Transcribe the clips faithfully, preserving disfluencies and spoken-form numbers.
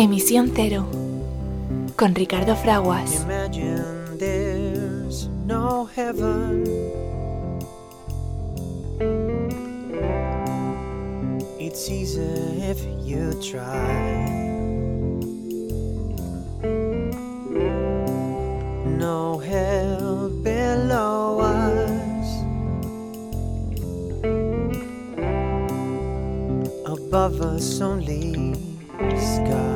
Emisión Cero, con Ricardo Fraguas. Imagine there's no heaven. It's easy if you try. No hell below us. Above us only sky.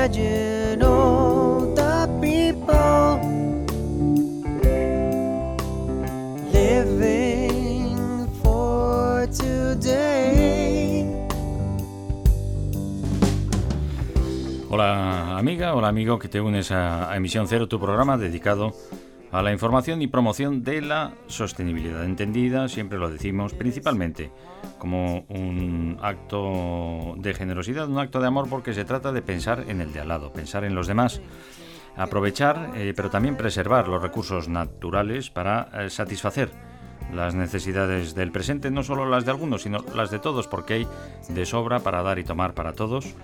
Imagine all the people living for today. Hola amiga, hola amigo que te unes a Emisión Cero, tu programa dedicado a la información y promoción de la sostenibilidad entendida, siempre lo decimos, principalmente como un acto de generosidad, un acto de amor, porque se trata de pensar en el de al lado, pensar en los demás, aprovechar, eh, pero también preservar los recursos naturales para eh, satisfacer las necesidades del presente, no solo las de algunos, sino las de todos, porque hay de sobra para dar y tomar para todos,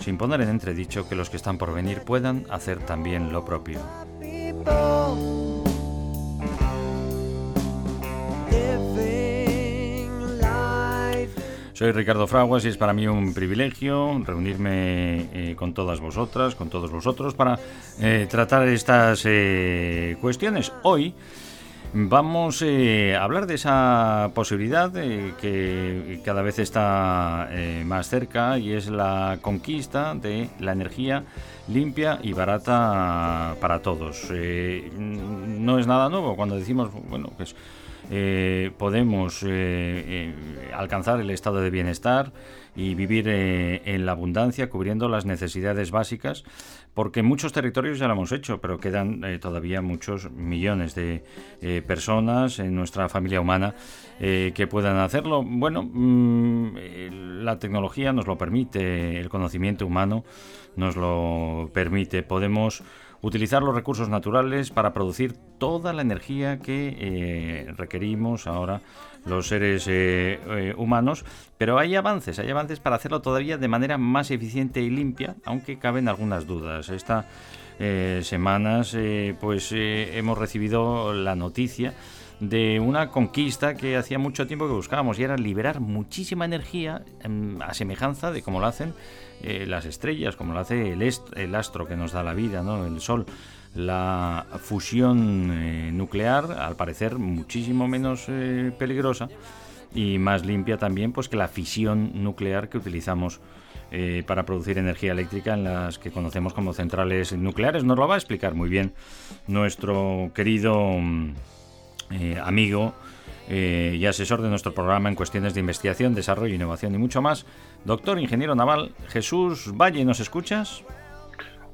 sin poner en entredicho que los que están por venir puedan hacer también lo propio. Soy Ricardo Fraguas y es para mí un privilegio reunirme eh, con todas vosotras, con todos vosotros, para eh, tratar estas eh, cuestiones. Hoy vamos eh, a hablar de esa posibilidad eh, que cada vez está eh, más cerca, y es la conquista de la energía limpia y barata para todos. Eh, no es nada nuevo cuando decimos, bueno, pues Eh, podemos eh, eh, alcanzar el estado de bienestar y vivir eh, en la abundancia, cubriendo las necesidades básicas, porque muchos territorios ya lo hemos hecho, pero quedan eh, todavía muchos millones de eh, personas en nuestra familia humana eh, que puedan hacerlo. Bueno, mmm, la tecnología nos lo permite, el conocimiento humano nos lo permite. Podemos utilizar los recursos naturales para producir toda la energía que eh, requerimos ahora los seres eh, eh, humanos, pero hay avances, hay avances para hacerlo todavía de manera más eficiente y limpia, aunque caben algunas dudas. Estas eh, semanas eh, pues eh, hemos recibido la noticia de una conquista que hacía mucho tiempo que buscábamos, y era liberar muchísima energía eh, a semejanza de cómo lo hacen Eh, las estrellas, como lo hace el, est- el astro que nos da la vida, ¿no? El Sol. La fusión eh, nuclear, al parecer muchísimo menos eh, peligrosa y más limpia también, pues, que la fisión nuclear que utilizamos eh, para producir energía eléctrica en las que conocemos como centrales nucleares. Nos lo va a explicar muy bien nuestro querido eh, amigo Eh, y asesor de nuestro programa en cuestiones de investigación, desarrollo, innovación y mucho más, doctor ingeniero naval Jesús Valle. ¿Nos escuchas?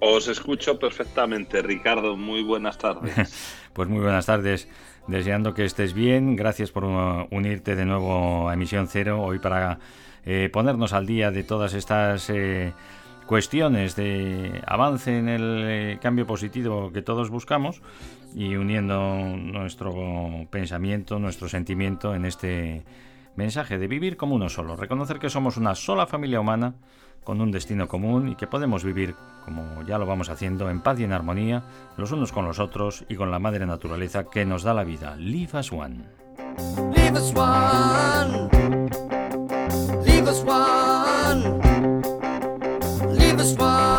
Os escucho perfectamente, Ricardo. Muy buenas tardes. Pues muy buenas tardes, deseando que estés bien. Gracias por unirte de nuevo a Emisión Cero hoy para eh, ponernos al día de todas estas eh, cuestiones de avance en el eh, cambio positivo que todos buscamos, y uniendo nuestro pensamiento, nuestro sentimiento en este mensaje de vivir como uno solo, reconocer que somos una sola familia humana con un destino común, y que podemos vivir, como ya lo vamos haciendo, en paz y en armonía los unos con los otros y con la madre naturaleza que nos da la vida. Live as one. Live as one. Live as one. Live as one.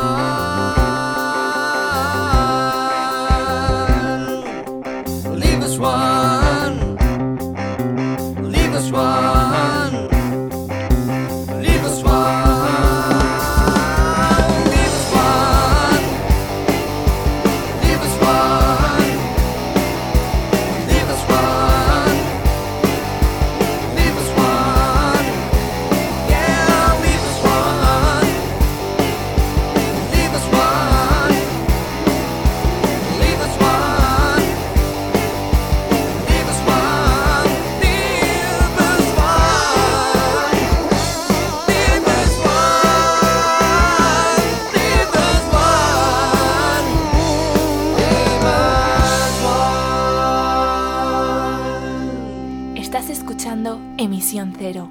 Emisión Cero.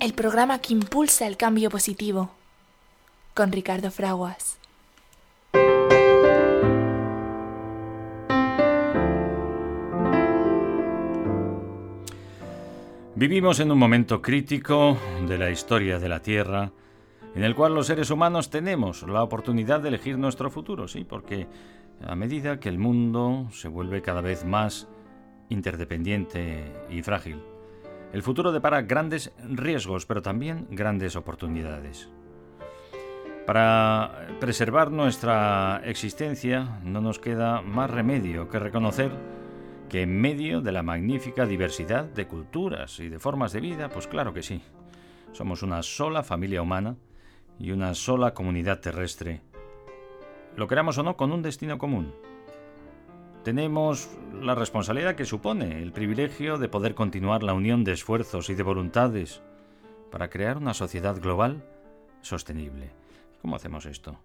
el programa que impulsa el cambio positivo, con Ricardo Fraguas. Vivimos en un momento crítico de la historia de la Tierra, en el cual los seres humanos tenemos la oportunidad de elegir nuestro futuro, sí, porque a medida que el mundo se vuelve cada vez más interdependiente y frágil, el futuro depara grandes riesgos, pero también grandes oportunidades. Para preservar nuestra existencia, no nos queda más remedio que reconocer que en medio de la magnífica diversidad de culturas y de formas de vida, pues claro que sí, somos una sola familia humana y una sola comunidad terrestre, lo queramos o no, con un destino común. Tenemos la responsabilidad que supone el privilegio de poder continuar la unión de esfuerzos y de voluntades para crear una sociedad global sostenible. ¿Cómo hacemos esto?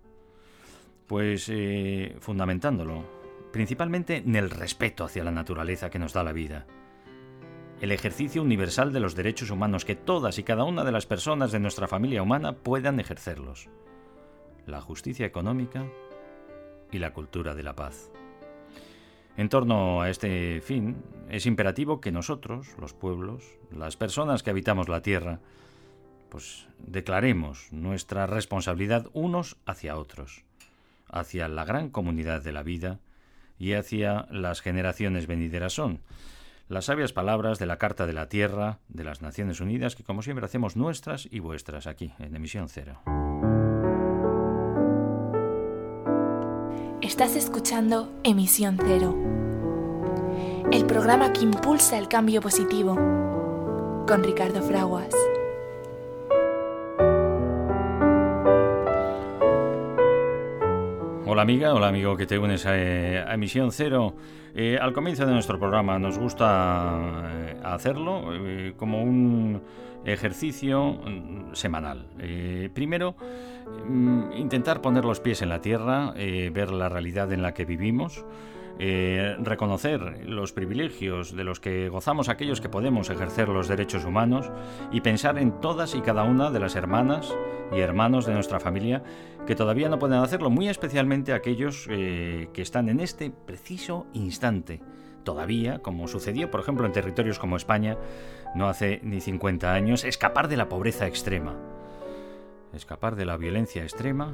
Pues eh, fundamentándolo principalmente en el respeto hacia la naturaleza que nos da la vida. El ejercicio universal de los derechos humanos, que todas y cada una de las personas de nuestra familia humana puedan ejercerlos. La justicia económica y la cultura de la paz. En torno a este fin, es imperativo que nosotros, los pueblos, las personas que habitamos la Tierra, pues declaremos nuestra responsabilidad unos hacia otros, hacia la gran comunidad de la vida, y hacia las generaciones venideras. Son las sabias palabras de la Carta de la Tierra de las Naciones Unidas, que como siempre hacemos nuestras y vuestras aquí, en Emisión Cero. Estás escuchando Emisión Cero, el programa que impulsa el cambio positivo, con Ricardo Fraguas. Hola amiga, hola amigo que te unes a, a Emisión Cero. Eh, al comienzo de nuestro programa nos gusta hacerlo eh, como un ejercicio semanal. Eh, primero, intentar poner los pies en la tierra, eh, ver la realidad en la que vivimos, eh, reconocer los privilegios de los que gozamos aquellos que podemos ejercer los derechos humanos y pensar en todas y cada una de las hermanas y hermanos de nuestra familia que todavía no pueden hacerlo, muy especialmente aquellos eh, que están en este preciso instante todavía, como sucedió por ejemplo en territorios como España no hace ni cincuenta años, escapar de la pobreza extrema, escapar de la violencia extrema,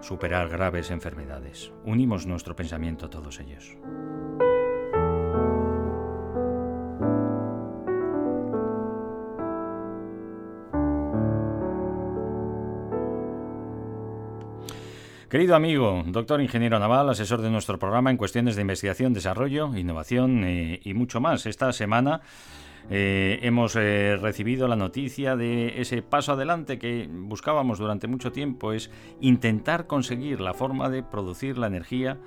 superar graves enfermedades. Unimos nuestro pensamiento a todos ellos. Querido amigo, doctor ingeniero naval, asesor de nuestro programa en cuestiones de investigación, desarrollo, innovación eh, y mucho más. Esta semana eh, hemos eh, recibido la noticia de ese paso adelante que buscábamos durante mucho tiempo, es intentar conseguir la forma de producir la energía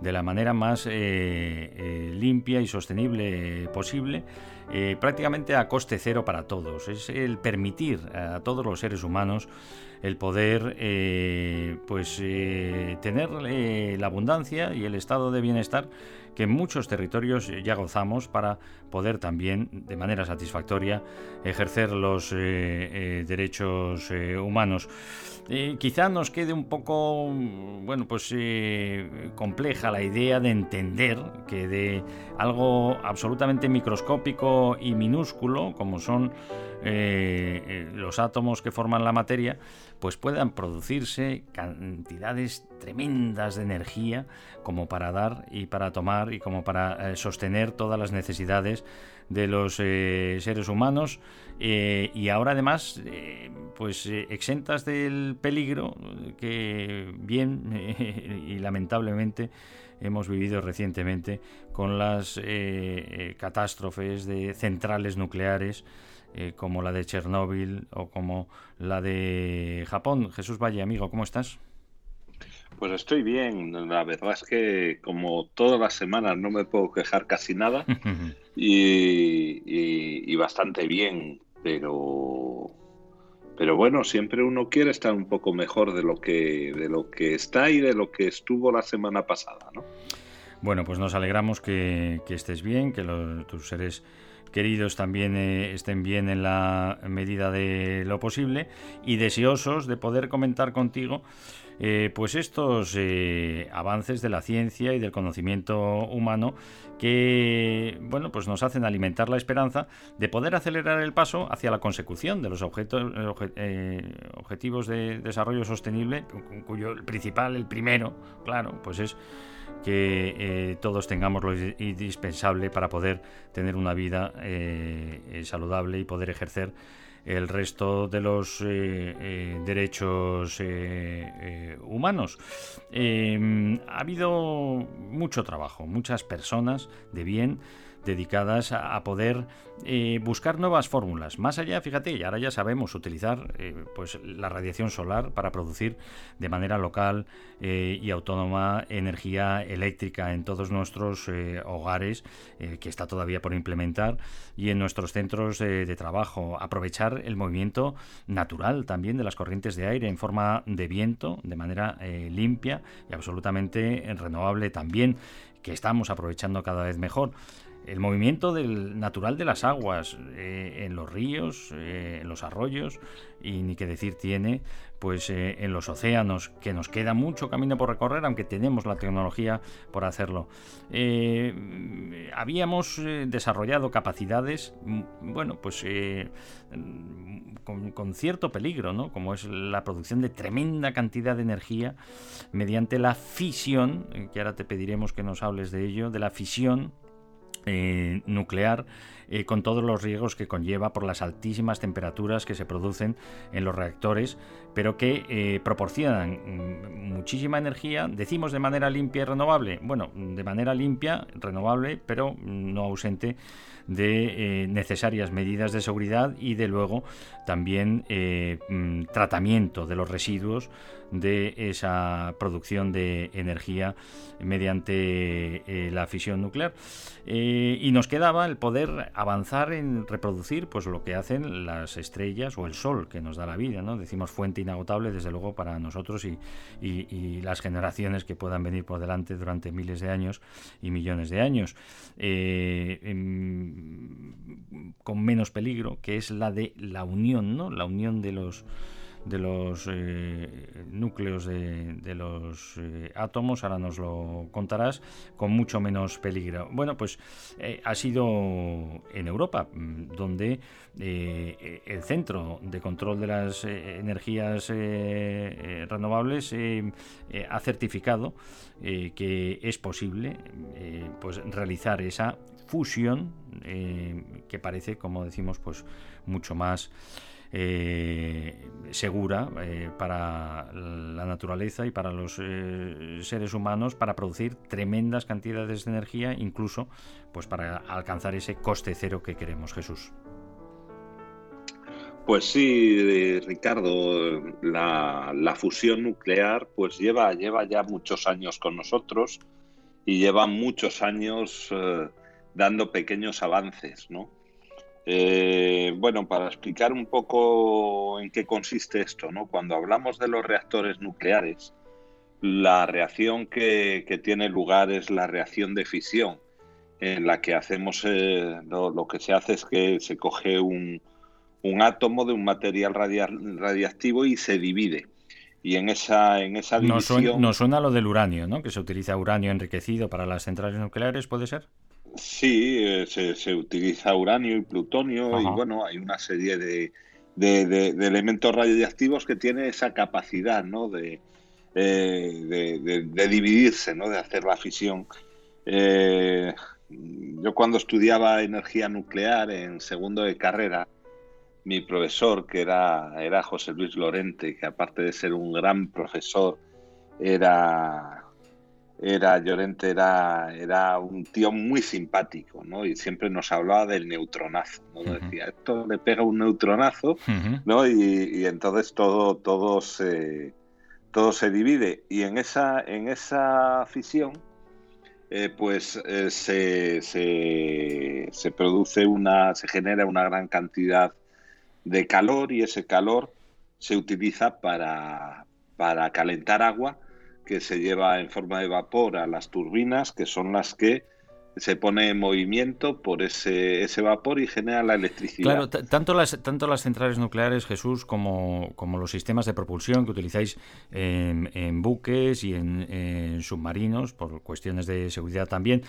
de la manera más eh, eh, limpia y sostenible posible, eh, prácticamente a coste cero para todos. Es el permitir a todos los seres humanos el poder eh, pues eh, tener eh, la abundancia y el estado de bienestar que en muchos territorios ya gozamos, para poder también de manera satisfactoria ejercer los eh, eh, derechos eh, humanos. Eh, quizá nos quede un poco, bueno, pues eh, compleja la idea de entender que de algo absolutamente microscópico y minúsculo como son eh, los átomos que forman la materia, pues puedan producirse cantidades tremendas de energía como para dar y para tomar y como para eh, sostener todas las necesidades de los eh, seres humanos, eh, y ahora además eh, pues eh, exentas del peligro que bien eh, y lamentablemente hemos vivido recientemente con las eh, catástrofes de centrales nucleares eh, como la de Chernóbil o como la de Japón. Jesús Valle, amigo, ¿cómo estás? Pues estoy bien, la verdad es que como todas las semanas no me puedo quejar casi nada y, y, y bastante bien, pero pero bueno, siempre uno quiere estar un poco mejor de lo que de lo que está y de lo que estuvo la semana pasada, ¿no? Bueno, pues nos alegramos que, que estés bien, que los, tus seres queridos también eh, estén bien en la medida de lo posible, y deseosos de poder comentar contigo eh, pues estos eh, avances de la ciencia y del conocimiento humano que, bueno, pues nos hacen alimentar la esperanza de poder acelerar el paso hacia la consecución de los objetos, obje, eh, objetivos de desarrollo sostenible, cuyo el principal, el primero, claro, pues es que eh, todos tengamos lo indispensable para poder tener una vida eh, saludable y poder ejercer el resto de los eh, eh, derechos eh, eh, humanos. Eh, ha habido mucho trabajo, muchas personas de bien dedicadas a, a poder eh, buscar nuevas fórmulas. Más allá, fíjate, y ahora ya sabemos utilizar eh, pues la radiación solar para producir de manera local eh, y autónoma energía eléctrica en todos nuestros eh, hogares, eh, que está todavía por implementar, y en nuestros centros eh, de trabajo. Aprovechar el movimiento natural también de las corrientes de aire en forma de viento, de manera eh, limpia y absolutamente renovable también, que estamos aprovechando cada vez mejor. El movimiento del natural de las aguas eh, en los ríos, eh, en los arroyos, y ni qué decir tiene, pues eh, en los océanos, que nos queda mucho camino por recorrer, aunque tenemos la tecnología por hacerlo. Eh, habíamos eh, desarrollado capacidades, bueno, pues eh, con, con cierto peligro, ¿no? Como es la producción de tremenda cantidad de energía mediante la fisión, que ahora te pediremos que nos hables de ello, de la fisión Eh, nuclear, eh, con todos los riesgos que conlleva por las altísimas temperaturas que se producen en los reactores, pero que eh, proporcionan muchísima energía, decimos de manera limpia y renovable. Bueno, de manera limpia, renovable, pero no ausente de eh, necesarias medidas de seguridad y de luego también eh, tratamiento de los residuos de esa producción de energía mediante eh, la fisión nuclear. Eh, y nos quedaba el poder avanzar en reproducir pues lo que hacen las estrellas o el sol, que nos da la vida, ¿no? Decimos fuente inagotable, desde luego, para nosotros y, y, y las generaciones que puedan venir por delante durante miles de años y millones de años. Eh, em, con menos peligro, que es la de la unión, ¿no? La unión de los de los eh, núcleos de, de los eh, átomos, ahora nos lo contarás, con mucho menos peligro. Bueno, pues eh, ha sido en Europa, donde eh, el Centro de Control de las eh, Energías eh, eh, Renovables eh, eh, ha certificado eh, que es posible eh, pues realizar esa fusión eh, que parece, como decimos, pues mucho más Eh, segura eh, para la naturaleza y para los eh, seres humanos, para producir tremendas cantidades de energía, incluso pues para alcanzar ese coste cero que queremos, Jesús. Pues sí, eh, Ricardo, la, la fusión nuclear pues lleva, lleva ya muchos años con nosotros y lleva muchos años eh, dando pequeños avances, ¿no? Eh, bueno, para explicar un poco en qué consiste esto, ¿no? Cuando hablamos de los reactores nucleares, la reacción que, que tiene lugar es la reacción de fisión, en la que hacemos eh, lo, lo que se hace es que se coge un, un átomo de un material radia, radiactivo y se divide. Y en esa, en esa división... No suena, no suena lo del uranio, ¿no? Que se utiliza uranio enriquecido para las centrales nucleares, ¿puede ser? Sí, eh, se, se utiliza uranio y plutonio. Ajá. Y bueno, hay una serie de, de, de, de elementos radiactivos que tienen esa capacidad, ¿no? de, eh, de, de, de dividirse, ¿no? De hacer la fisión. Eh, yo cuando estudiaba energía nuclear en segundo de carrera, mi profesor, que era, era José Luis Lorente, que aparte de ser un gran profesor, era... Era Llorente, era, era un tío muy simpático, ¿no? Y siempre nos hablaba del neutronazo, ¿no? Uh-huh. Decía, esto le pega un neutronazo, uh-huh. ¿no? Y, y entonces todo, todo se, todo se divide. Y en esa, en esa fisión, eh, pues eh, se, se, se produce una, se genera una gran cantidad de calor, y ese calor se utiliza para, para calentar agua, que se lleva en forma de vapor a las turbinas, que son las que se pone en movimiento por ese, ese vapor y genera la electricidad. Claro, t- tanto las tanto las centrales nucleares, Jesús, como, como los sistemas de propulsión que utilizáis en, en buques y en, en submarinos, por cuestiones de seguridad también,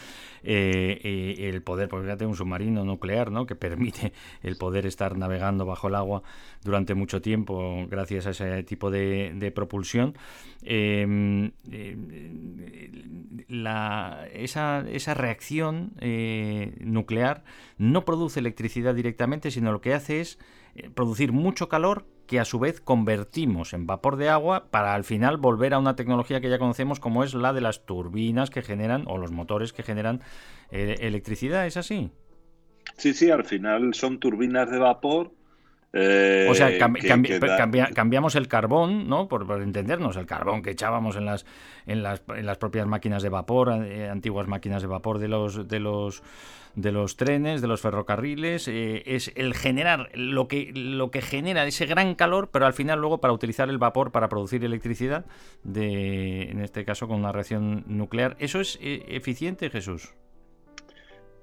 eh, eh, el poder, porque ya tengo un submarino nuclear, ¿no?, que permite el poder estar navegando bajo el agua durante mucho tiempo gracias a ese tipo de, de propulsión. Eh, eh, la, esa, esa reacción Eh, nuclear no produce electricidad directamente, sino lo que hace es eh, producir mucho calor que a su vez convertimos en vapor de agua para al final volver a una tecnología que ya conocemos, como es la de las turbinas que generan, o los motores que generan eh, electricidad. ¿Es así? Sí, sí, al final son turbinas de vapor. Eh, o sea, cambi- que, cambi- que da... cambi- cambiamos el carbón, ¿no? Por, por entendernos, el carbón que echábamos en las en las, en las propias máquinas de vapor, eh, antiguas máquinas de vapor de los de los de los trenes, de los ferrocarriles, eh, es el generar lo que lo que genera ese gran calor, pero al final luego para utilizar el vapor para producir electricidad, de, en este caso con una reacción nuclear. ¿Eso es eh, eficiente, Jesús?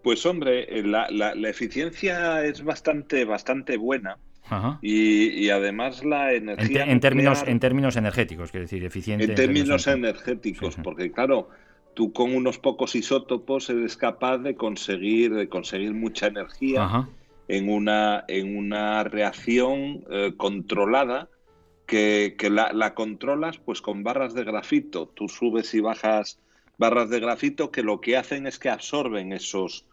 Pues hombre, la, la, la eficiencia es bastante bastante buena. Ajá. Y, y además la energía... En, te, en, términos, en términos energéticos, quiero decir, eficiente... En términos, en términos energéticos, sí, sí. Porque claro, tú con unos pocos isótopos eres capaz de conseguir de conseguir mucha energía. Ajá. en una en una reacción eh, controlada, que, que la, la controlas pues con barras de grafito. Tú subes y bajas barras de grafito que lo que hacen es que absorben esos...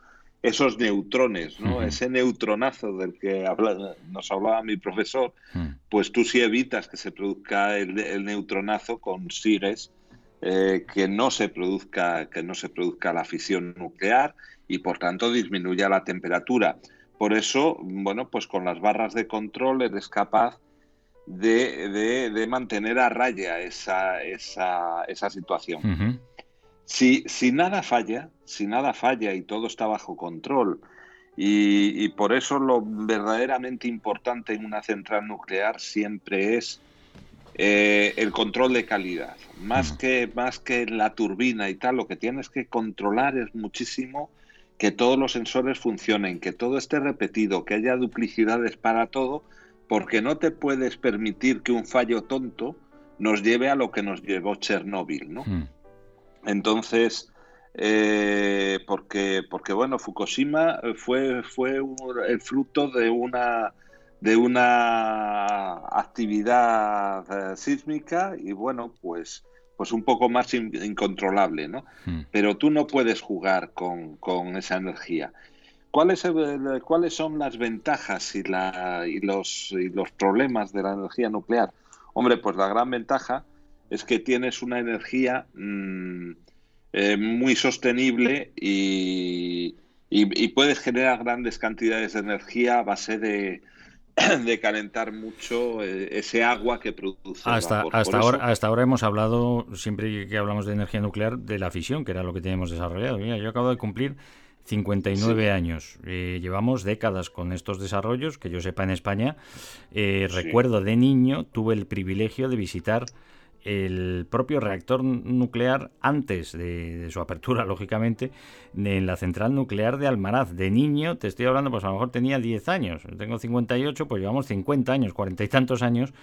esos neutrones, ¿no? Uh-huh. Ese neutronazo del que habla, nos hablaba mi profesor, uh-huh. Pues tú sí evitas que se produzca el, el neutronazo, consigues eh, que no se produzca que no se produzca la fisión nuclear y por tanto disminuya la temperatura. Por eso, bueno, pues con las barras de control eres capaz de, de, de mantener a raya esa esa esa situación. Uh-huh. Si, si nada falla, si nada falla y todo está bajo control, y, y por eso lo verdaderamente importante en una central nuclear siempre es eh, el control de calidad. Más que, más que la turbina y tal, lo que tienes que controlar es muchísimo que todos los sensores funcionen, que todo esté repetido, que haya duplicidades para todo, porque no te puedes permitir que un fallo tonto nos lleve a lo que nos llevó Chernóbil, ¿no? Mm. Entonces, eh, porque, porque bueno, Fukushima fue fue un, el fruto de una de una actividad eh, sísmica y bueno, pues pues un poco más in, incontrolable, ¿no? Mm. Pero tú no puedes jugar con, con esa energía. ¿Cuáles cuáles son las ventajas y la y los y los problemas de la energía nuclear? Hombre, pues la gran ventaja es que tienes una energía mmm, eh, muy sostenible y, y, y puedes generar grandes cantidades de energía a base de, de calentar mucho ese agua que produce el hasta vapor. Hasta ahora, hasta ahora hemos hablado, siempre que hablamos de energía nuclear, de la fisión, que era lo que teníamos desarrollado. Mira, yo acabo de cumplir cincuenta y nueve sí. años. Eh, llevamos décadas con estos desarrollos, que yo sepa en España. Eh, sí. Recuerdo de niño, tuve el privilegio de visitar el propio reactor nuclear antes de, de su apertura, lógicamente, en la central nuclear de Almaraz. De niño, te estoy hablando, pues a lo mejor tenía diez años. Tengo cincuenta y ocho, pues llevamos cincuenta años, cuarenta y tantos años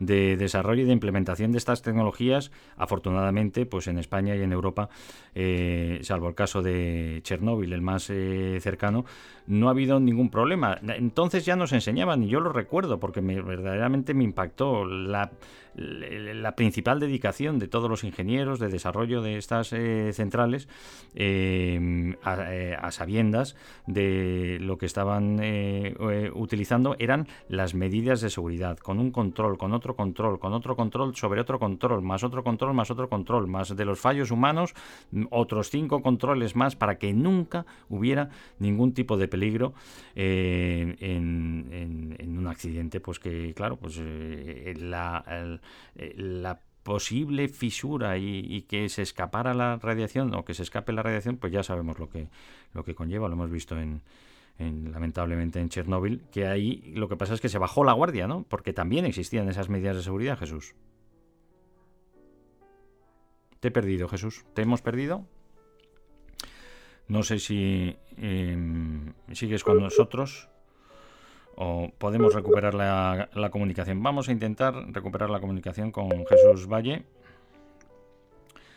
de desarrollo y de implementación de estas tecnologías, afortunadamente, pues en España y en Europa, eh, salvo el caso de Chernóbil, el más eh, cercano, no ha habido ningún problema. Entonces ya nos enseñaban, y yo lo recuerdo, porque me, verdaderamente me impactó la, la, la principal dedicación de todos los ingenieros de desarrollo de estas eh, centrales, eh, a, eh, a sabiendas de lo que estaban eh, eh, utilizando, eran las medidas de seguridad, con un control, con otro control, con otro control, sobre otro control, más otro control, más otro control, más de los fallos humanos, otros cinco controles más, para que nunca hubiera ningún tipo de peligro eh, en, en, en un accidente, pues que, claro, pues eh, la, el, la posible fisura y, y que se escapara la radiación, o que se escape la radiación, pues ya sabemos lo que, lo que conlleva, lo hemos visto en... En, lamentablemente en Chernóbil, que ahí lo que pasa es que se bajó la guardia, ¿no? Porque también existían esas medidas de seguridad, Jesús. Te he perdido, Jesús. ¿Te hemos perdido? No sé si eh, sigues con nosotros o podemos recuperar la, la comunicación. Vamos a intentar recuperar la comunicación con Jesús Valle.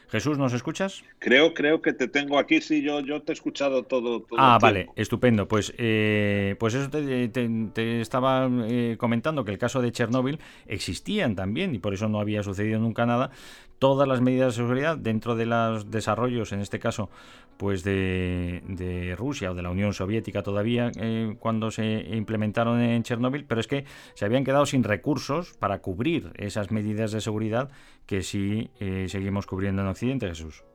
Jesús, ¿nos escuchas? Creo, creo que te tengo aquí, sí, yo, yo te he escuchado todo, todo Ah, el vale, estupendo. Pues eh, pues eso te, te, te estaba eh, comentando, que el caso de Chernóbil existían también, y por eso no había sucedido nunca nada, todas las medidas de seguridad dentro de los desarrollos, en este caso, pues de, de Rusia o de la Unión Soviética todavía, eh, cuando se implementaron en Chernóbil, pero es que se habían quedado sin recursos para cubrir esas medidas de seguridad que sí eh, seguimos cubriendo en Occidente. Jesús.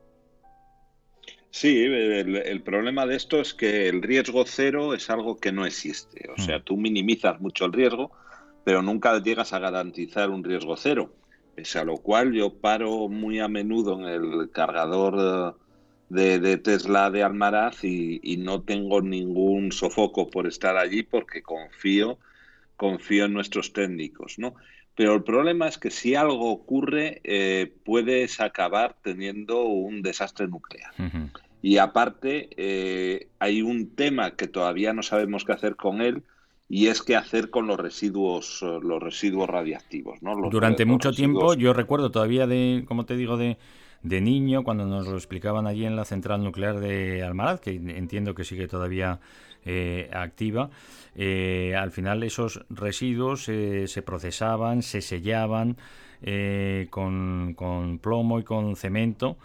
Sí, el, el problema de esto es que el riesgo cero es algo que no existe. O sea, tú minimizas mucho el riesgo, pero nunca llegas a garantizar un riesgo cero. Pese a lo cual yo paro muy a menudo en el cargador de, de Tesla de Almaraz y, y no tengo ningún sofoco por estar allí porque confío, confío en nuestros técnicos, ¿no? Pero el problema es que si algo ocurre, eh, puedes acabar teniendo un desastre nuclear. Uh-huh. Y aparte, eh, hay un tema que todavía no sabemos qué hacer con él, y es qué hacer con los residuos, los residuos radiactivos, ¿no? Los, Durante los mucho residuos... tiempo, yo recuerdo todavía de, como te digo, de... de niño, cuando nos lo explicaban allí en la central nuclear de Almaraz, que entiendo que sigue todavía eh, activa, eh, al final esos residuos eh, se procesaban, se sellaban eh, con, con plomo y con cemento,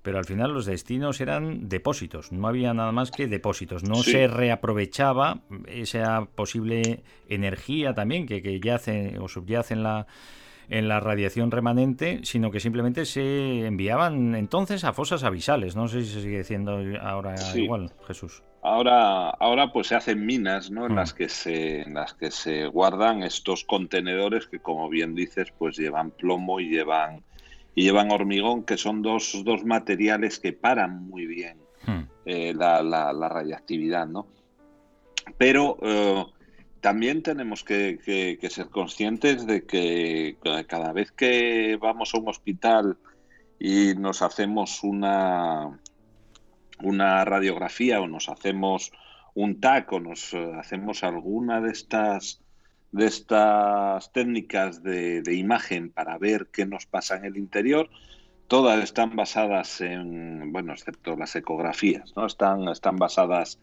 pero al final los destinos eran depósitos, no había nada más que depósitos, no sí. se reaprovechaba esa posible energía también que, que yace o subyace en la... en la radiación remanente, sino que simplemente se enviaban entonces a fosas abisales. No sé si se sigue haciendo ahora sí. igual, Jesús. Ahora, ahora pues se hacen minas, ¿no? En mm. las que se, en las que se guardan estos contenedores que, como bien dices, pues llevan plomo y llevan y llevan hormigón, que son dos, dos materiales que paran muy bien mm. eh, la, la, la radiactividad, ¿no? Pero eh, también tenemos que, que, que ser conscientes de que cada vez que vamos a un hospital y nos hacemos una, una radiografía o nos hacemos un T A C o nos hacemos alguna de estas, de estas técnicas de, de imagen para ver qué nos pasa en el interior, todas están basadas en, bueno, excepto las ecografías, ¿no? Están, están basadas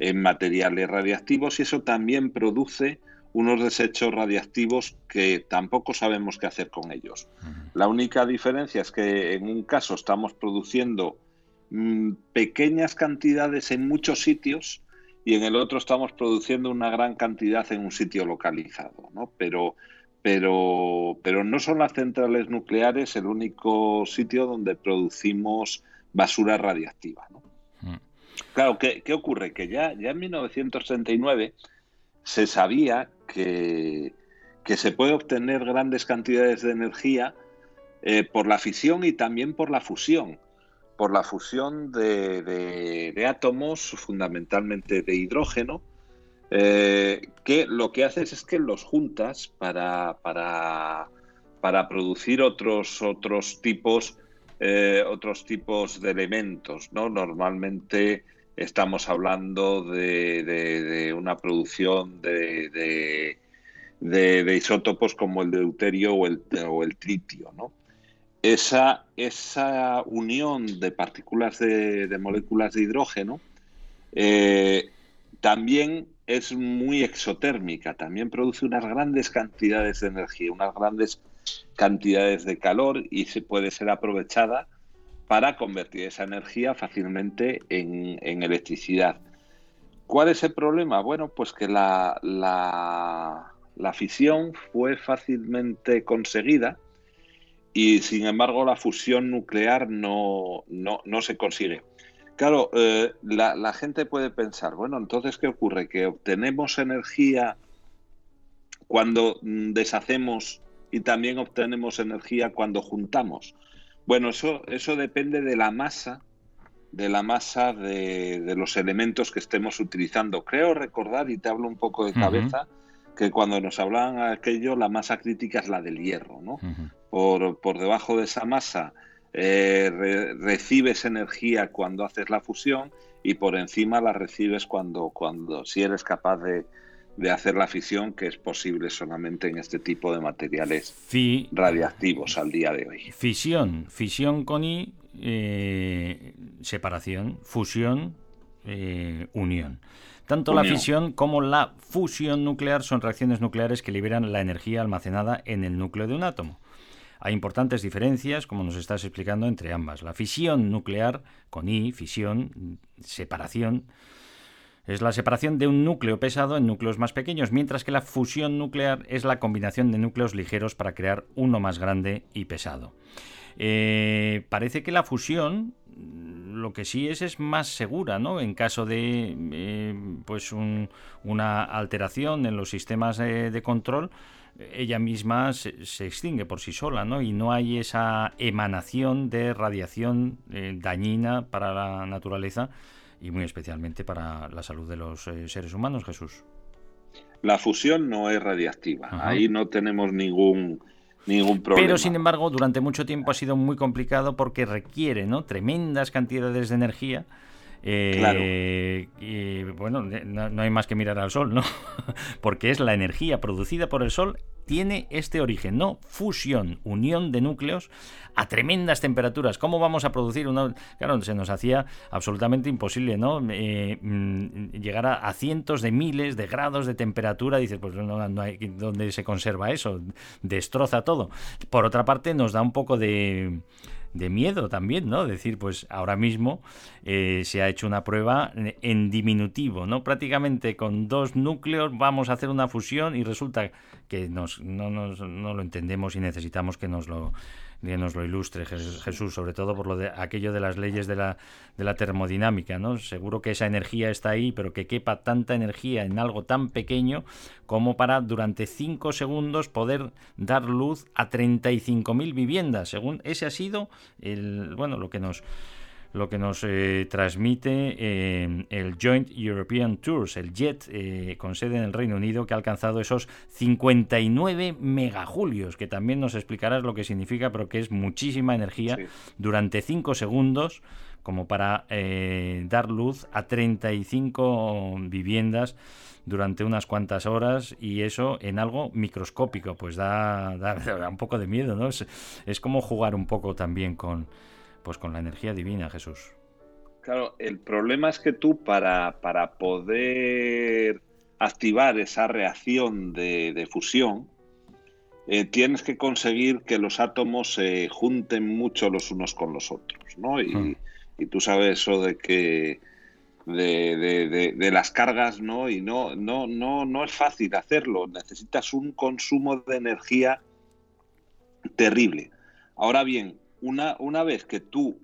en materiales radiactivos, y eso también produce unos desechos radiactivos que tampoco sabemos qué hacer con ellos. La única diferencia es que en un caso estamos produciendo mmm, pequeñas cantidades en muchos sitios y en el otro estamos produciendo una gran cantidad en un sitio localizado, ¿no? Pero, pero, pero no son las centrales nucleares el único sitio donde producimos basura radiactiva, ¿no? Claro, ¿qué, qué ocurre? Que ya, ya en mil novecientos treinta y nueve se sabía que, que se puede obtener grandes cantidades de energía eh, por la fisión y también por la fusión, por la fusión de, de, de átomos, fundamentalmente de hidrógeno, eh, que lo que haces es que los juntas para, para, para producir otros, otros tipos Eh, otros tipos de elementos, ¿no? Normalmente estamos hablando de, de, de una producción de, de, de, de isótopos como el deuterio o el, o el tritio, ¿no? Esa, esa unión de partículas de, de moléculas de hidrógeno eh, también es muy exotérmica, también produce unas grandes cantidades de energía, unas grandes cantidades de calor, y se puede ser aprovechada para convertir esa energía fácilmente en, en electricidad. ¿Cuál es el problema? Bueno, pues que la, la, la fisión fue fácilmente conseguida y, sin embargo, la fusión nuclear no, no, no se consigue. Claro, eh, la, la gente puede pensar, bueno, entonces, ¿qué ocurre? Que obtenemos energía cuando deshacemos y también obtenemos energía cuando juntamos. Bueno, eso, eso depende de la masa, de la masa de, de los elementos que estemos utilizando. Creo recordar, y te hablo un poco de cabeza, uh-huh. que cuando nos hablaban aquello, la masa crítica es la del hierro, ¿no? Uh-huh. Por, por debajo de esa masa eh, re, recibes energía cuando haces la fusión y por encima la recibes cuando, cuando si eres capaz de, de hacer la fisión, que es posible solamente en este tipo de materiales Fi- radiactivos al día de hoy. Fisión, fisión con I, eh, separación, fusión, eh, unión. Tanto la fisión como la fusión nuclear son reacciones nucleares que liberan la energía almacenada en el núcleo de un átomo. Hay importantes diferencias, como nos estás explicando, entre ambas. La fisión nuclear, con I, fisión, separación, es la separación de un núcleo pesado en núcleos más pequeños, mientras que la fusión nuclear es la combinación de núcleos ligeros para crear uno más grande y pesado. Eh, parece que la fusión, lo que sí es, es más segura, ¿no? En caso de eh, pues un, una alteración en los sistemas de, de control, ella misma se, se extingue por sí sola, ¿no? Y no hay esa emanación de radiación eh, dañina para la naturaleza y muy especialmente para la salud de los eh, seres humanos, Jesús. La fusión no es radiactiva. Ajá. Ahí no tenemos ningún... ningún problema. Pero, sin embargo, durante mucho tiempo ha sido muy complicado porque requiere, ¿no?, tremendas cantidades de energía. Eh, claro. Y, bueno, no, no hay más que mirar al Sol, ¿no? Porque es la energía producida por el Sol, tiene este origen, ¿no? Fusión, unión de núcleos a tremendas temperaturas. ¿Cómo vamos a producir una...? Claro, se nos hacía absolutamente imposible, ¿no? Eh, llegar a, a cientos de miles de grados de temperatura. Dices, pues no, no hay dónde se conserva eso. Destroza todo. Por otra parte, nos da un poco de... de miedo también, ¿no? Decir, pues ahora mismo eh, se ha hecho una prueba en diminutivo, ¿no? Prácticamente con dos núcleos vamos a hacer una fusión y resulta que nos, no, nos, no lo entendemos y necesitamos que nos lo, que nos lo ilustre Jesús, sobre todo por lo de aquello de las leyes de la, de la termodinámica, ¿no? Seguro que esa energía está ahí, pero que quepa tanta energía en algo tan pequeño como para durante cinco segundos poder dar luz a treinta y cinco mil viviendas, según ese ha sido el, bueno, lo que nos lo que nos eh, transmite eh, el Joint European Tours, el JET, eh, con sede en el Reino Unido, que ha alcanzado esos cincuenta y nueve megajulios, que también nos explicarás lo que significa, pero que es muchísima energía, sí, durante cinco segundos, como para eh, dar luz a treinta y cinco viviendas durante unas cuantas horas, y eso en algo microscópico, pues da, da, da un poco de miedo, ¿no? Es, es como jugar un poco también con, pues con la energía divina, Jesús. Claro, el problema es que tú para, para poder activar esa reacción de, de fusión, eh, tienes que conseguir que los átomos se eh, junten mucho los unos con los otros, ¿no? Y, hmm. y tú sabes eso de que De, de, de, de las cargas, ¿no? Y no, no, no, no es fácil hacerlo. Necesitas un consumo de energía terrible. Ahora bien, una, una vez que tú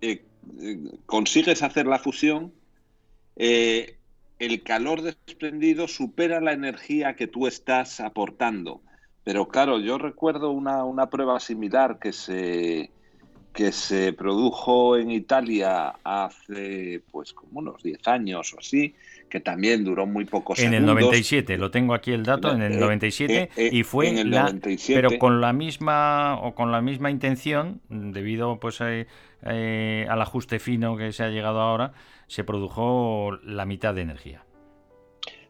eh, eh, consigues hacer la fusión, eh, el calor desprendido supera la energía que tú estás aportando. Pero claro, yo recuerdo una, una prueba similar que se... que se produjo en Italia hace pues como unos diez años o así, que también duró muy pocos años. En segundos. El noventa y siete, lo tengo aquí el dato, en el noventa y siete, eh, eh, y fue en el la, noventa y siete. Pero con la misma o con la misma intención, debido pues a, eh, al ajuste fino que se ha llegado ahora, se produjo la mitad de energía.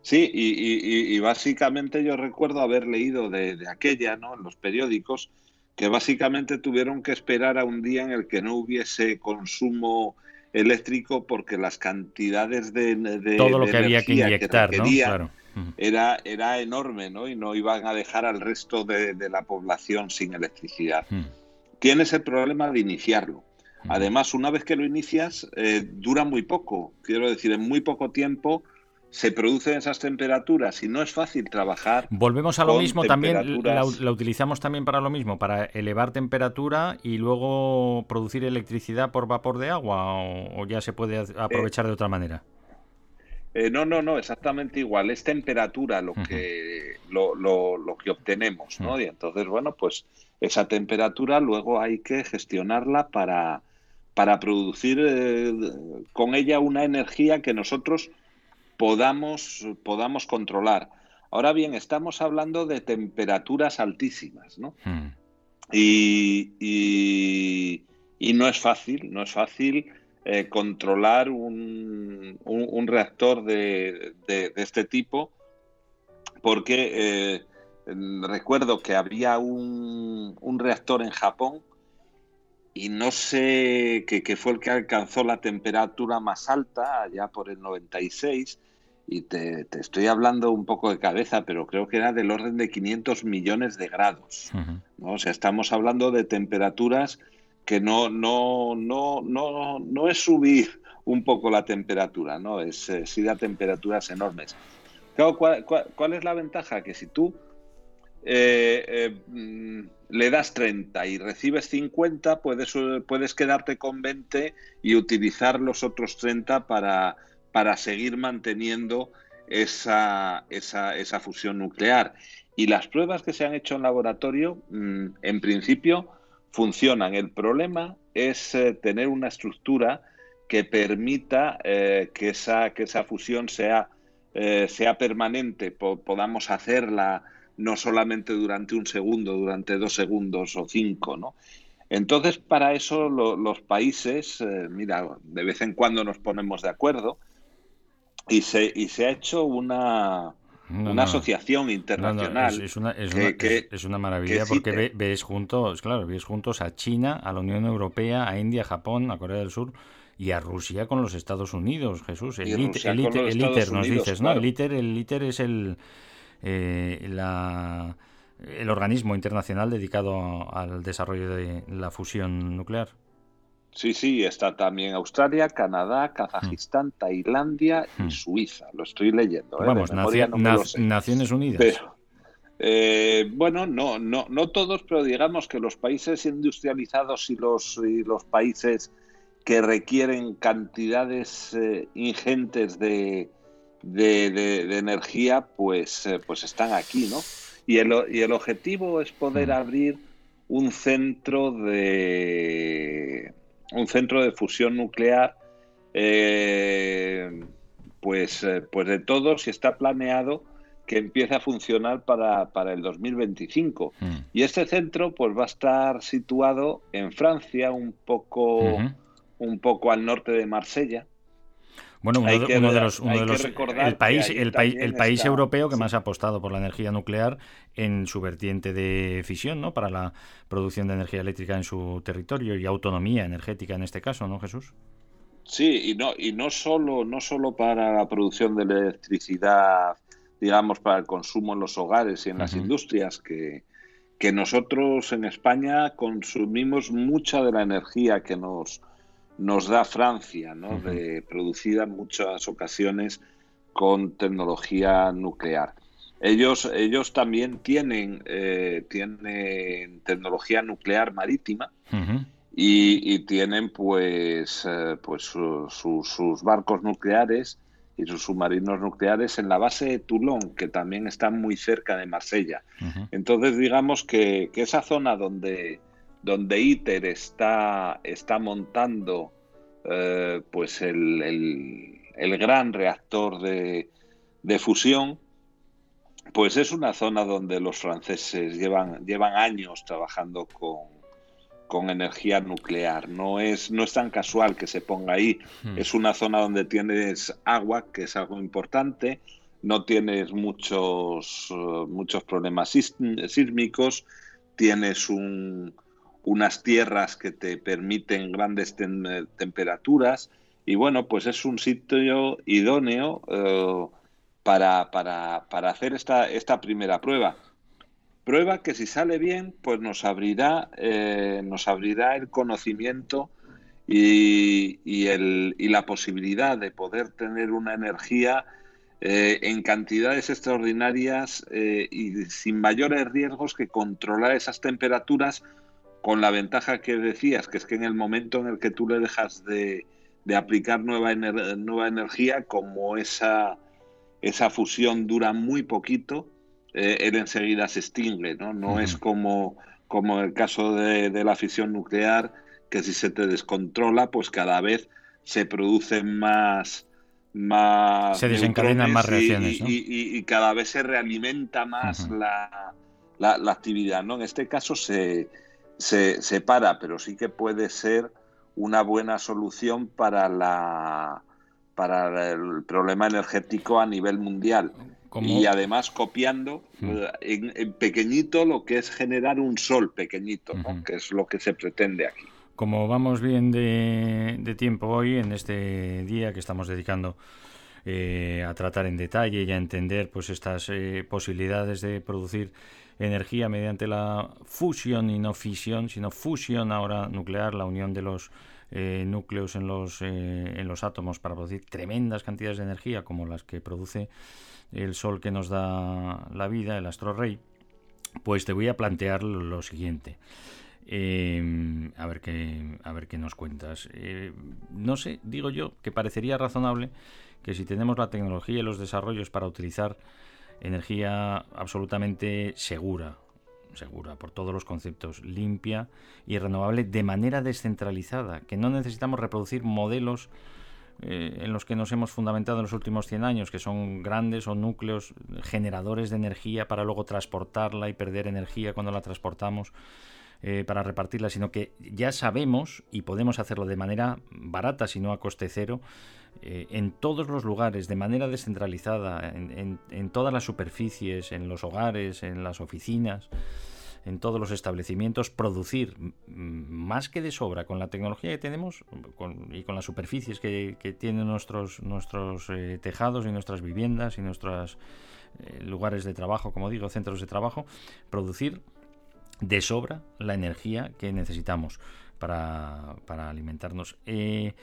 Sí, y, y, y básicamente yo recuerdo haber leído de, de aquella, ¿no?, en los periódicos, que básicamente tuvieron que esperar a un día en el que no hubiese consumo eléctrico porque las cantidades de, de todo lo de que había que inyectar, que ¿no? Claro. Era, era enorme, ¿no? Y no iban a dejar al resto de, de la población sin electricidad. Mm. Tienes el problema de iniciarlo. Mm. Además, una vez que lo inicias, eh, dura muy poco. Quiero decir, en muy poco tiempo se producen esas temperaturas y no es fácil trabajar. Volvemos a lo mismo también, la, la utilizamos también para lo mismo, para elevar temperatura y luego producir electricidad por vapor de agua, o, o ya se puede aprovechar eh, de otra manera. Eh, no, no, no, exactamente igual, es temperatura lo uh-huh. que lo, lo, lo que obtenemos, ¿no? Uh-huh. Y entonces, bueno, pues esa temperatura luego hay que gestionarla para, para producir eh, con ella una energía que nosotros podamos podamos controlar. Ahora bien, estamos hablando de temperaturas altísimas, ¿no? Mm. y, y, y no es fácil, no es fácil eh, controlar un, un, un reactor de, de, de este tipo, porque eh, recuerdo que había un, un reactor en Japón y no sé, que, que fue el que alcanzó la temperatura más alta allá por el noventa y seis, y te, te estoy hablando un poco de cabeza, pero creo que era del orden de quinientos millones de grados. Uh-huh. ¿No? O sea, estamos hablando de temperaturas que no, no, no, no, no es subir un poco la temperatura, ¿no? Es, es ir a temperaturas enormes. Claro, ¿cuál, cuál, cuál es la ventaja? Que si tú Eh, eh, le das treinta y recibes cincuenta, puedes, puedes quedarte con veinte y utilizar los otros treinta para, para seguir manteniendo esa, esa, esa fusión nuclear. Y las pruebas que se han hecho en laboratorio, mmm, en principio, funcionan. El problema es eh, tener una estructura que permita eh, que, esa, que esa fusión sea, eh, sea permanente, po- podamos hacerla no solamente durante un segundo, durante dos segundos o cinco, ¿no? Entonces, para eso lo, los países, eh, mira, de vez en cuando nos ponemos de acuerdo y se, y se ha hecho una, no, una no. asociación internacional. No, no, es, es, una, es, que, una, que, es, es una maravilla porque ve, ves juntos, claro, ves juntos a China, a la Unión Europea, a India, a Japón, a Corea del Sur y a Rusia con los Estados Unidos, Jesús. El ITER, nos dices, claro. ¿No? El ITER, el ITER es el... Eh, la, el organismo internacional dedicado al desarrollo de la fusión nuclear. Sí, sí, está también Australia, Canadá, Kazajistán, mm. Tailandia y mm. Suiza. Lo estoy leyendo. Vamos, eh, naci- no na- Naciones Unidas. Pero, eh, bueno, no, no, no todos, pero digamos que los países industrializados y los, y los países que requieren cantidades eh, ingentes de De, de, de energía, pues, eh, pues están aquí, ¿no? Y el, y el objetivo es poder abrir un centro de un centro de fusión nuclear, eh, pues, eh, pues de todos, y está planeado que empiece a funcionar para, para el dos mil veinticinco. Mm. Y este centro, pues, va a estar situado en Francia, un poco, mm-hmm. un poco al norte de Marsella. Bueno, uno, que, uno de los, uno de los el país, el país, el país está, europeo que sí. más ha apostado por la energía nuclear en su vertiente de fisión, ¿no? Para la producción de energía eléctrica en su territorio y autonomía energética en este caso, ¿no, Jesús? Sí, y no, y no solo, no solo para la producción de electricidad, digamos, para el consumo en los hogares y en uh-huh. las industrias, que, que nosotros en España consumimos mucha de la energía que nos nos da Francia, ¿no? Uh-huh. De, producida en muchas ocasiones con tecnología nuclear. Ellos, ellos también tienen, eh, tienen tecnología nuclear marítima uh-huh. y, y tienen pues, eh, pues su, su, sus barcos nucleares y sus submarinos nucleares en la base de Toulon, que también está muy cerca de Marsella. Uh-huh. Entonces, digamos que, que esa zona donde... donde ITER está, está montando eh, pues el, el, el gran reactor de, de fusión, pues es una zona donde los franceses llevan, llevan años trabajando con, con energía nuclear. No es, no es tan casual que se ponga ahí. Mm. Es una zona donde tienes agua, que es algo importante, no tienes muchos, muchos problemas sísmicos, tienes un... unas tierras que te permiten grandes tem- temperaturas y bueno, pues es un sitio idóneo eh, para, para, para hacer esta, esta primera prueba. Prueba que si sale bien, pues nos abrirá, eh, nos abrirá el conocimiento y, y, el, y la posibilidad de poder tener una energía eh, en cantidades extraordinarias eh, y sin mayores riesgos que controlar esas temperaturas, con la ventaja que decías, que es que en el momento en el que tú le dejas de, de aplicar nueva, ener- nueva energía, como esa, esa fusión dura muy poquito, eh, él enseguida se extingue, ¿no? No uh-huh. es como, como el caso de, de la fisión nuclear, que si se te descontrola, pues cada vez se producen más... más se desencadenan más reacciones, y, ¿no? y, y, y cada vez se realimenta más uh-huh. la, la, la actividad, ¿no? En este caso se... se separa, pero sí que puede ser una buena solución para la para el problema energético a nivel mundial. ¿Cómo? Y además copiando mm. en, en pequeñito lo que es generar un sol pequeñito, ¿no? Mm-hmm. Que es lo que se pretende aquí. Como vamos bien de, de tiempo hoy, en este día que estamos dedicando eh, a tratar en detalle y a entender pues estas eh, posibilidades de producir energía mediante la fusión y no fisión, sino fusión ahora nuclear, la unión de los eh, núcleos en los, eh, en los átomos para producir tremendas cantidades de energía como las que produce el sol que nos da la vida, el astro rey, pues te voy a plantear lo siguiente. Eh, a ver qué, a ver qué nos cuentas. Eh, no sé, digo yo, que parecería razonable que si tenemos la tecnología y los desarrollos para utilizar energía absolutamente segura, segura por todos los conceptos, limpia y renovable de manera descentralizada, que no necesitamos reproducir modelos eh, en los que nos hemos fundamentado en los últimos cien años, que son grandes o núcleos generadores de energía para luego transportarla y perder energía cuando la transportamos eh, para repartirla, sino que ya sabemos y podemos hacerlo de manera barata, si no a coste cero, Eh, en todos los lugares, de manera descentralizada, en, en, en todas las superficies, en los hogares, en las oficinas, en todos los establecimientos, producir más que de sobra con la tecnología que tenemos con, y con las superficies que, que tienen nuestros, nuestros eh, tejados y nuestras viviendas y nuestros eh, lugares de trabajo, como digo, centros de trabajo, producir de sobra la energía que necesitamos para, para alimentarnos. Eh,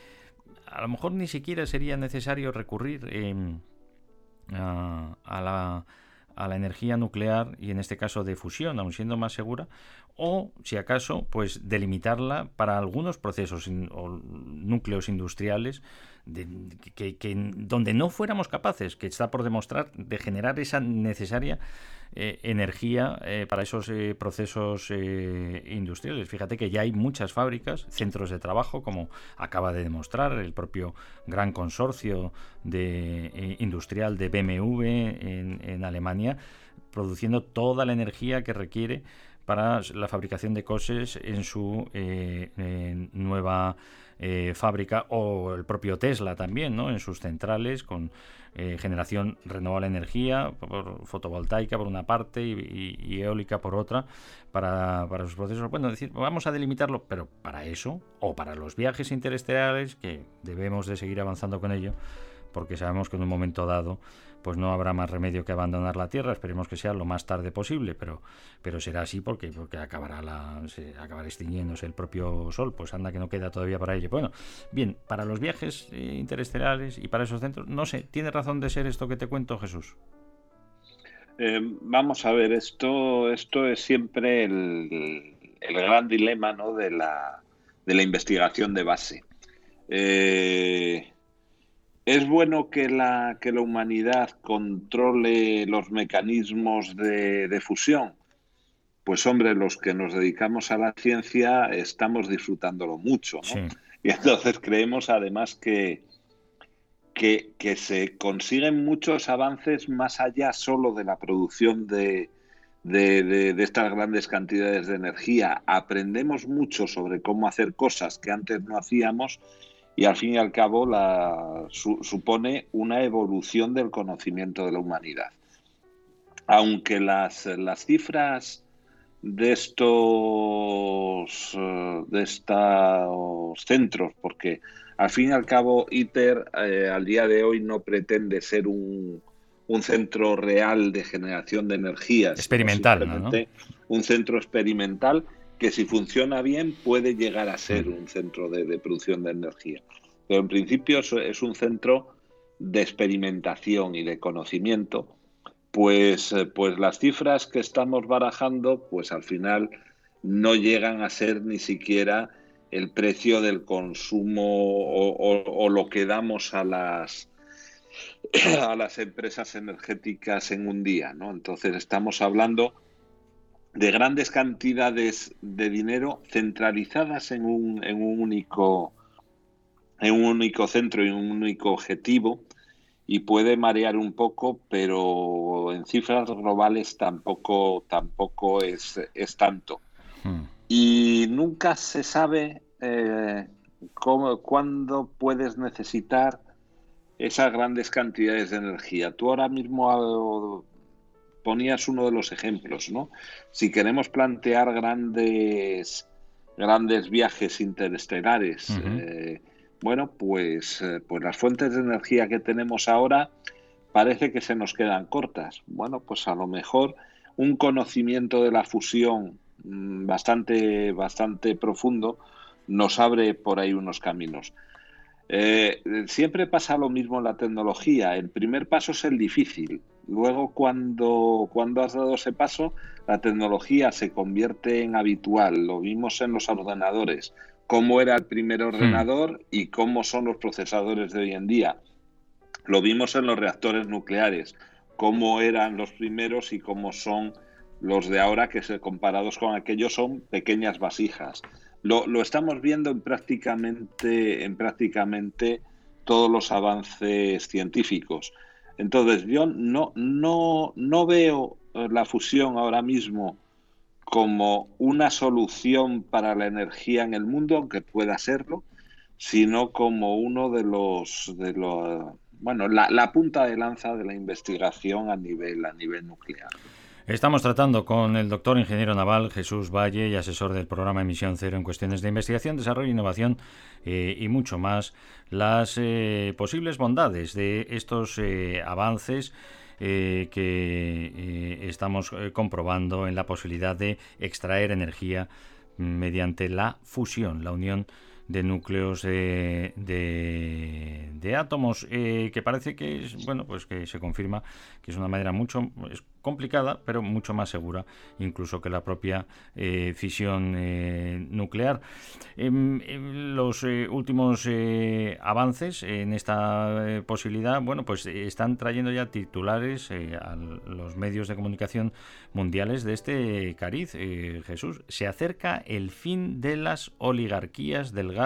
A lo mejor ni siquiera sería necesario recurrir eh, a, a, la, a la energía nuclear y en este caso de fusión, aun siendo más segura, o si acaso pues delimitarla para algunos procesos in, o núcleos industriales de, que, que donde no fuéramos capaces, que está por demostrar, de generar esa necesaria Eh, energía eh, para esos eh, procesos eh, industriales. Fíjate que ya hay muchas fábricas, centros de trabajo, como acaba de demostrar el propio gran consorcio de, eh, industrial de B M W en, en Alemania, produciendo toda la energía que requiere para la fabricación de coches en su eh, eh, nueva eh, fábrica, o el propio Tesla también, ¿no? En sus centrales con Eh, generación renovable de energía, por fotovoltaica por una parte y, y, y eólica por otra, para, para sus procesos. Bueno, es decir, vamos a delimitarlo, pero para eso, o para los viajes interestelares, que debemos de seguir avanzando con ello, porque sabemos que en un momento dado pues no habrá más remedio que abandonar la Tierra. Esperemos que sea lo más tarde posible, pero, pero será así porque, porque acabará, la, se, acabará extinguiéndose el propio Sol. Pues anda que no queda todavía para ello. Bueno, bien, para los viajes interestelares y para esos centros, no sé, ¿tiene razón de ser esto que te cuento, Jesús? Eh, vamos a ver, esto, esto es siempre el, el gran dilema, ¿no?, de la, de la investigación de base. Eh... ¿Es bueno que la, que la humanidad controle los mecanismos de, de fusión? Pues hombre, los que nos dedicamos a la ciencia estamos disfrutándolo mucho, ¿no? Sí. Y entonces creemos además que, que, que se consiguen muchos avances más allá solo de la producción de, de, de, de estas grandes cantidades de energía. Aprendemos mucho sobre cómo hacer cosas que antes no hacíamos. Y al fin y al cabo la, su, supone una evolución del conocimiento de la humanidad. Aunque las, las cifras de estos, de estos centros, porque al fin y al cabo ITER eh, al día de hoy no pretende ser un, un centro real de generación de energías. Experimental, ¿no? Un centro experimental que si funciona bien puede llegar a ser un centro de, de producción de energía. Pero en principio es, es un centro de experimentación y de conocimiento. Pues, pues las cifras que estamos barajando, pues al final no llegan a ser ni siquiera el precio del consumo o, o, o lo que damos a las, a las empresas energéticas en un día, ¿no? Entonces estamos hablando de grandes cantidades de dinero centralizadas en un, en un único en un único centro y un único objetivo, y puede marear un poco, pero en cifras globales tampoco tampoco es, es tanto. Hmm. y nunca se sabe eh, cómo, cuándo puedes necesitar esas grandes cantidades de energía. Tú ahora mismo ponías uno de los ejemplos, ¿no? Si queremos plantear grandes, grandes viajes interestelares, uh-huh. eh, bueno, pues, pues las fuentes de energía que tenemos ahora parece que se nos quedan cortas. Bueno, pues a lo mejor un conocimiento de la fusión mmm, bastante, bastante profundo nos abre por ahí unos caminos. Eh, siempre pasa lo mismo en la tecnología. El primer paso es el difícil. Luego, cuando, cuando has dado ese paso, la tecnología se convierte en habitual. Lo vimos en los ordenadores. Cómo era el primer ordenador y cómo son los procesadores de hoy en día. Lo vimos en los reactores nucleares, cómo eran los primeros y cómo son los de ahora, que comparados con aquellos son pequeñas vasijas. Lo, lo estamos viendo en prácticamente, en prácticamente todos los avances científicos. Entonces, yo no, no, no veo la fusión ahora mismo como una solución para la energía en el mundo, aunque pueda serlo, sino como uno de los... de los bueno, la, la punta de lanza de la investigación a nivel, a nivel nuclear. Estamos tratando con el doctor ingeniero naval Jesús Valle y asesor del programa Emisión Cero en cuestiones de investigación, desarrollo, innovación eh, y mucho más, las eh, posibles bondades de estos eh, avances Eh, que eh, estamos eh, comprobando en la posibilidad de extraer energía mediante la fusión, la unión de núcleos de, de, de átomos, eh, que parece que es, bueno, pues que se confirma que es una manera mucho es complicada, pero mucho más segura, incluso que la propia eh, fisión eh, nuclear. Eh, los eh, últimos eh, avances en esta eh, posibilidad, bueno, pues están trayendo ya titulares eh, a los medios de comunicación mundiales de este cariz. Eh, Jesús, se acerca el fin de las oligarquías del gas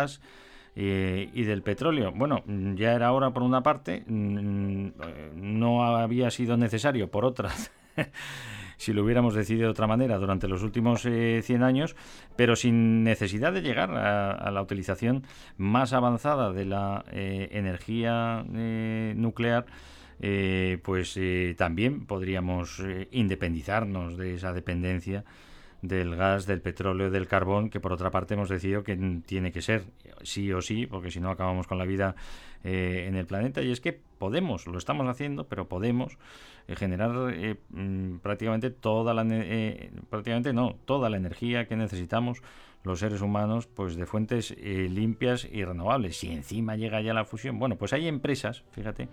Eh, y del petróleo. Bueno, ya era hora por una parte, no había sido necesario por otra, si lo hubiéramos decidido de otra manera durante los últimos eh, cien años, pero sin necesidad de llegar a, a la utilización más avanzada de la eh, energía eh, nuclear, eh, pues eh, también podríamos eh, independizarnos de esa dependencia del gas, del petróleo, del carbón, que por otra parte hemos decidido que tiene que ser sí o sí, porque si no acabamos con la vida eh, en el planeta. Y es que podemos, lo estamos haciendo, pero podemos eh, generar eh, prácticamente toda la eh, prácticamente no, toda la energía que necesitamos los seres humanos, pues de fuentes eh, limpias y renovables. Si encima llega ya la fusión, bueno, pues hay empresas, fíjate,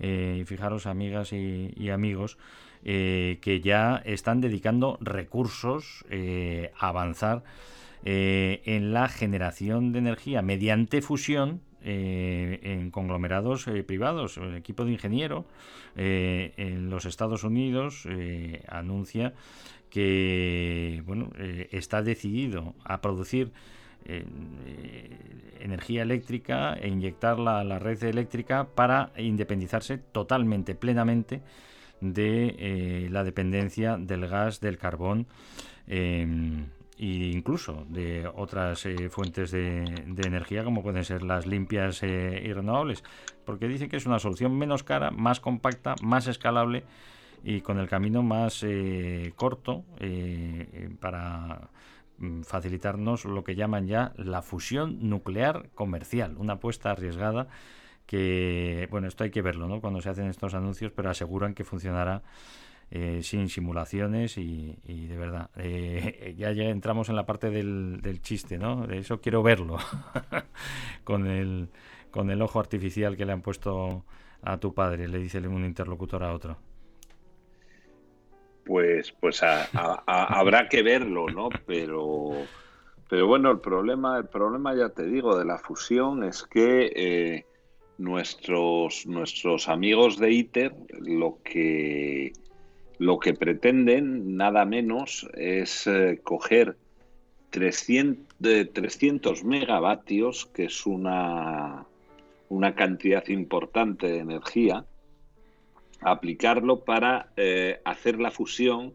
eh, fijaros, amigas y, y amigos, Eh, que ya están dedicando recursos eh, a avanzar eh, en la generación de energía mediante fusión eh, en conglomerados eh, privados. El equipo de ingeniero eh, en los Estados Unidos eh, anuncia que bueno eh, está decidido a producir Eh, energía eléctrica e inyectarla a la red eléctrica para independizarse totalmente, plenamente de eh, la dependencia del gas, del carbón eh, e incluso de otras eh, fuentes de, de energía, como pueden ser las limpias eh, y renovables, porque dicen que es una solución menos cara, más compacta, más escalable y con el camino más eh, corto eh, para facilitarnos lo que llaman ya la fusión nuclear comercial, una apuesta arriesgada que, bueno, esto hay que verlo, ¿no?, cuando se hacen estos anuncios, pero aseguran que funcionará eh, sin simulaciones y, y de verdad. Eh, ya, ya entramos en la parte del, del chiste, ¿no? De eso quiero verlo, con el, con el ojo artificial que le han puesto a tu padre, le dice un interlocutor a otro. Pues, pues a, a, a, habrá que verlo, ¿no? Pero, pero bueno, el problema, el problema, ya te digo, de la fusión es que eh, nuestros, nuestros amigos de ITER lo que, lo que pretenden, nada menos, es eh, coger trescientos, eh, trescientos megavatios, que es una, una cantidad importante de energía, aplicarlo para eh, hacer la fusión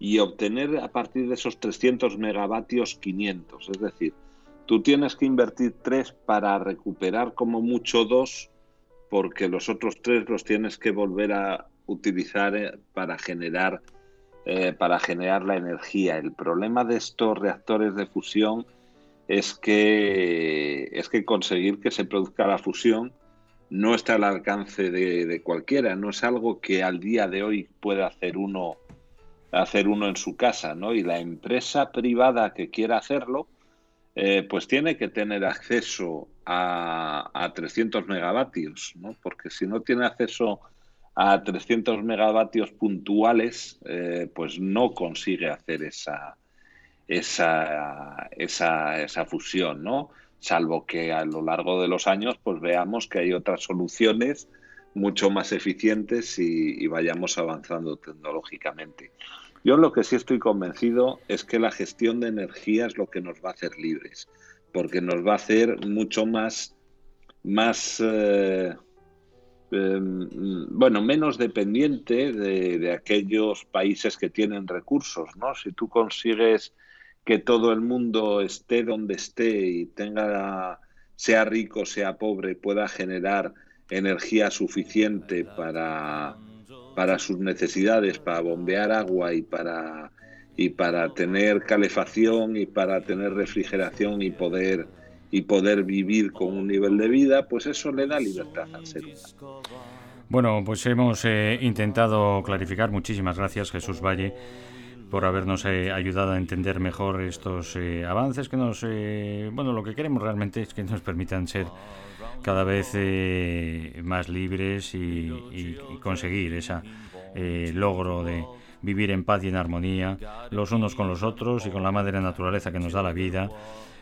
y obtener a partir de esos trescientos megavatios quinientos. Es decir, tú tienes que invertir tres para recuperar como mucho dos, porque los otros tres los tienes que volver a utilizar para generar, eh, para generar la energía. El problema de estos reactores de fusión es que, es que conseguir que se produzca la fusión no está al alcance de, de cualquiera, no es algo que al día de hoy pueda hacer uno, hacer uno en su casa, ¿no? Y la empresa privada que quiera hacerlo, eh, pues tiene que tener acceso a, a trescientos megavatios, ¿no? Porque si no tiene acceso a trescientos megavatios puntuales, eh, pues no consigue hacer esa, esa, esa, esa fusión, ¿no? Salvo que a lo largo de los años pues veamos que hay otras soluciones mucho más eficientes y, y vayamos avanzando tecnológicamente. Yo lo que sí estoy convencido es que la gestión de energía es lo que nos va a hacer libres, porque nos va a hacer mucho más, más eh, eh, bueno, menos dependiente de, de aquellos países que tienen recursos, ¿no? Si tú consigues que todo el mundo esté donde esté y tenga, sea rico, sea pobre, pueda generar energía suficiente para, para sus necesidades, para bombear agua y para, y para tener calefacción y para tener refrigeración y poder, y poder vivir con un nivel de vida, pues eso le da libertad al ser humano. Bueno, pues hemos eh, intentado clarificar. Muchísimas gracias, Jesús Valle, por habernos eh, ayudado a entender mejor estos eh, avances que nos... Eh, bueno, lo que queremos realmente es que nos permitan ser cada vez eh, más libres y, y, y conseguir ese eh, logro de vivir en paz y en armonía los unos con los otros y con la madre naturaleza que nos da la vida,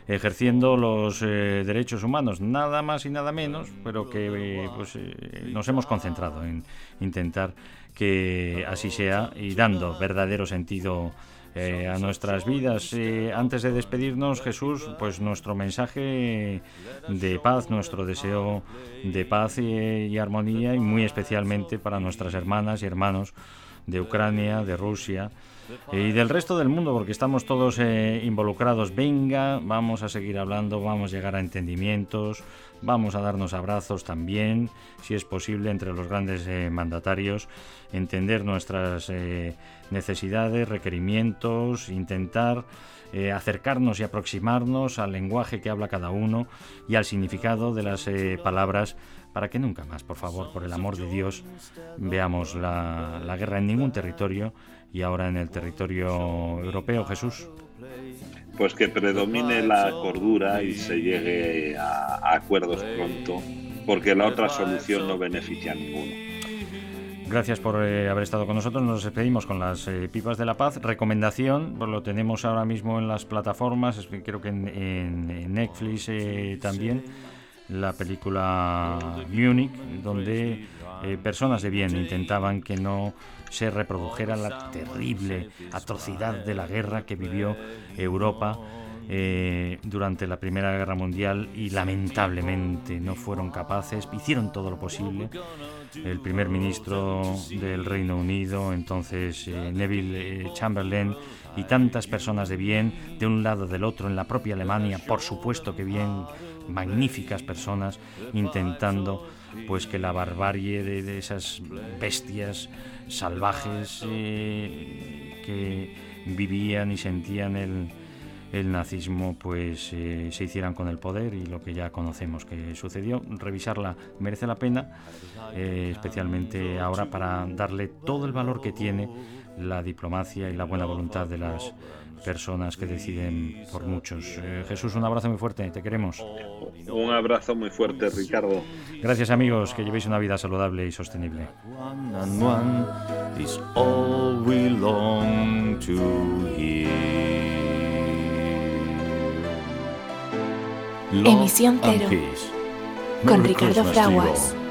ejerciendo los eh, derechos humanos, nada más y nada menos, pero que eh, pues, eh, nos hemos concentrado en intentar que así sea y dando verdadero sentido eh, a nuestras vidas. Eh, antes de despedirnos, Jesús, pues nuestro mensaje de paz, nuestro deseo de paz y, y armonía, y muy especialmente para nuestras hermanas y hermanos de Ucrania, de Rusia y del resto del mundo, porque estamos todos eh, involucrados. Venga, vamos a seguir hablando, vamos a llegar a entendimientos, vamos a darnos abrazos también, si es posible, entre los grandes eh, mandatarios, entender nuestras eh, necesidades, requerimientos, intentar eh, acercarnos y aproximarnos al lenguaje que habla cada uno y al significado de las eh, palabras, para que nunca más, por favor, por el amor de Dios, veamos la, la guerra en ningún territorio, y ahora en el territorio europeo, Jesús. Pues que predomine la cordura y se llegue a, a acuerdos pronto, porque la otra solución no beneficia a ninguno. Gracias por eh, haber estado con nosotros. Nos despedimos con las eh, pipas de la paz. Recomendación, pues lo tenemos ahora mismo en las plataformas, creo que en, en, en Netflix eh, también, la película Múnich, donde eh, personas de bien intentaban que no se reprodujera la terrible atrocidad de la guerra que vivió Europa eh, durante la Primera Guerra Mundial, y lamentablemente no fueron capaces, hicieron todo lo posible. El primer ministro del Reino Unido, entonces eh, Neville Chamberlain, y tantas personas de bien de un lado del otro en la propia Alemania, por supuesto que bien, magníficas personas intentando pues que la barbarie de, de esas bestias salvajes eh, que vivían y sentían el, el nazismo, pues eh, se hicieran con el poder, y lo que ya conocemos que sucedió. Revisarla merece la pena, eh, especialmente ahora, para darle todo el valor que tiene la diplomacia y la buena voluntad de las personas que deciden por muchos. Eh, Jesús, un abrazo muy fuerte, te queremos. Un abrazo muy fuerte, Ricardo. Gracias, amigos, que llevéis una vida saludable y sostenible. Emisión Cero, con Ricardo Fraguas.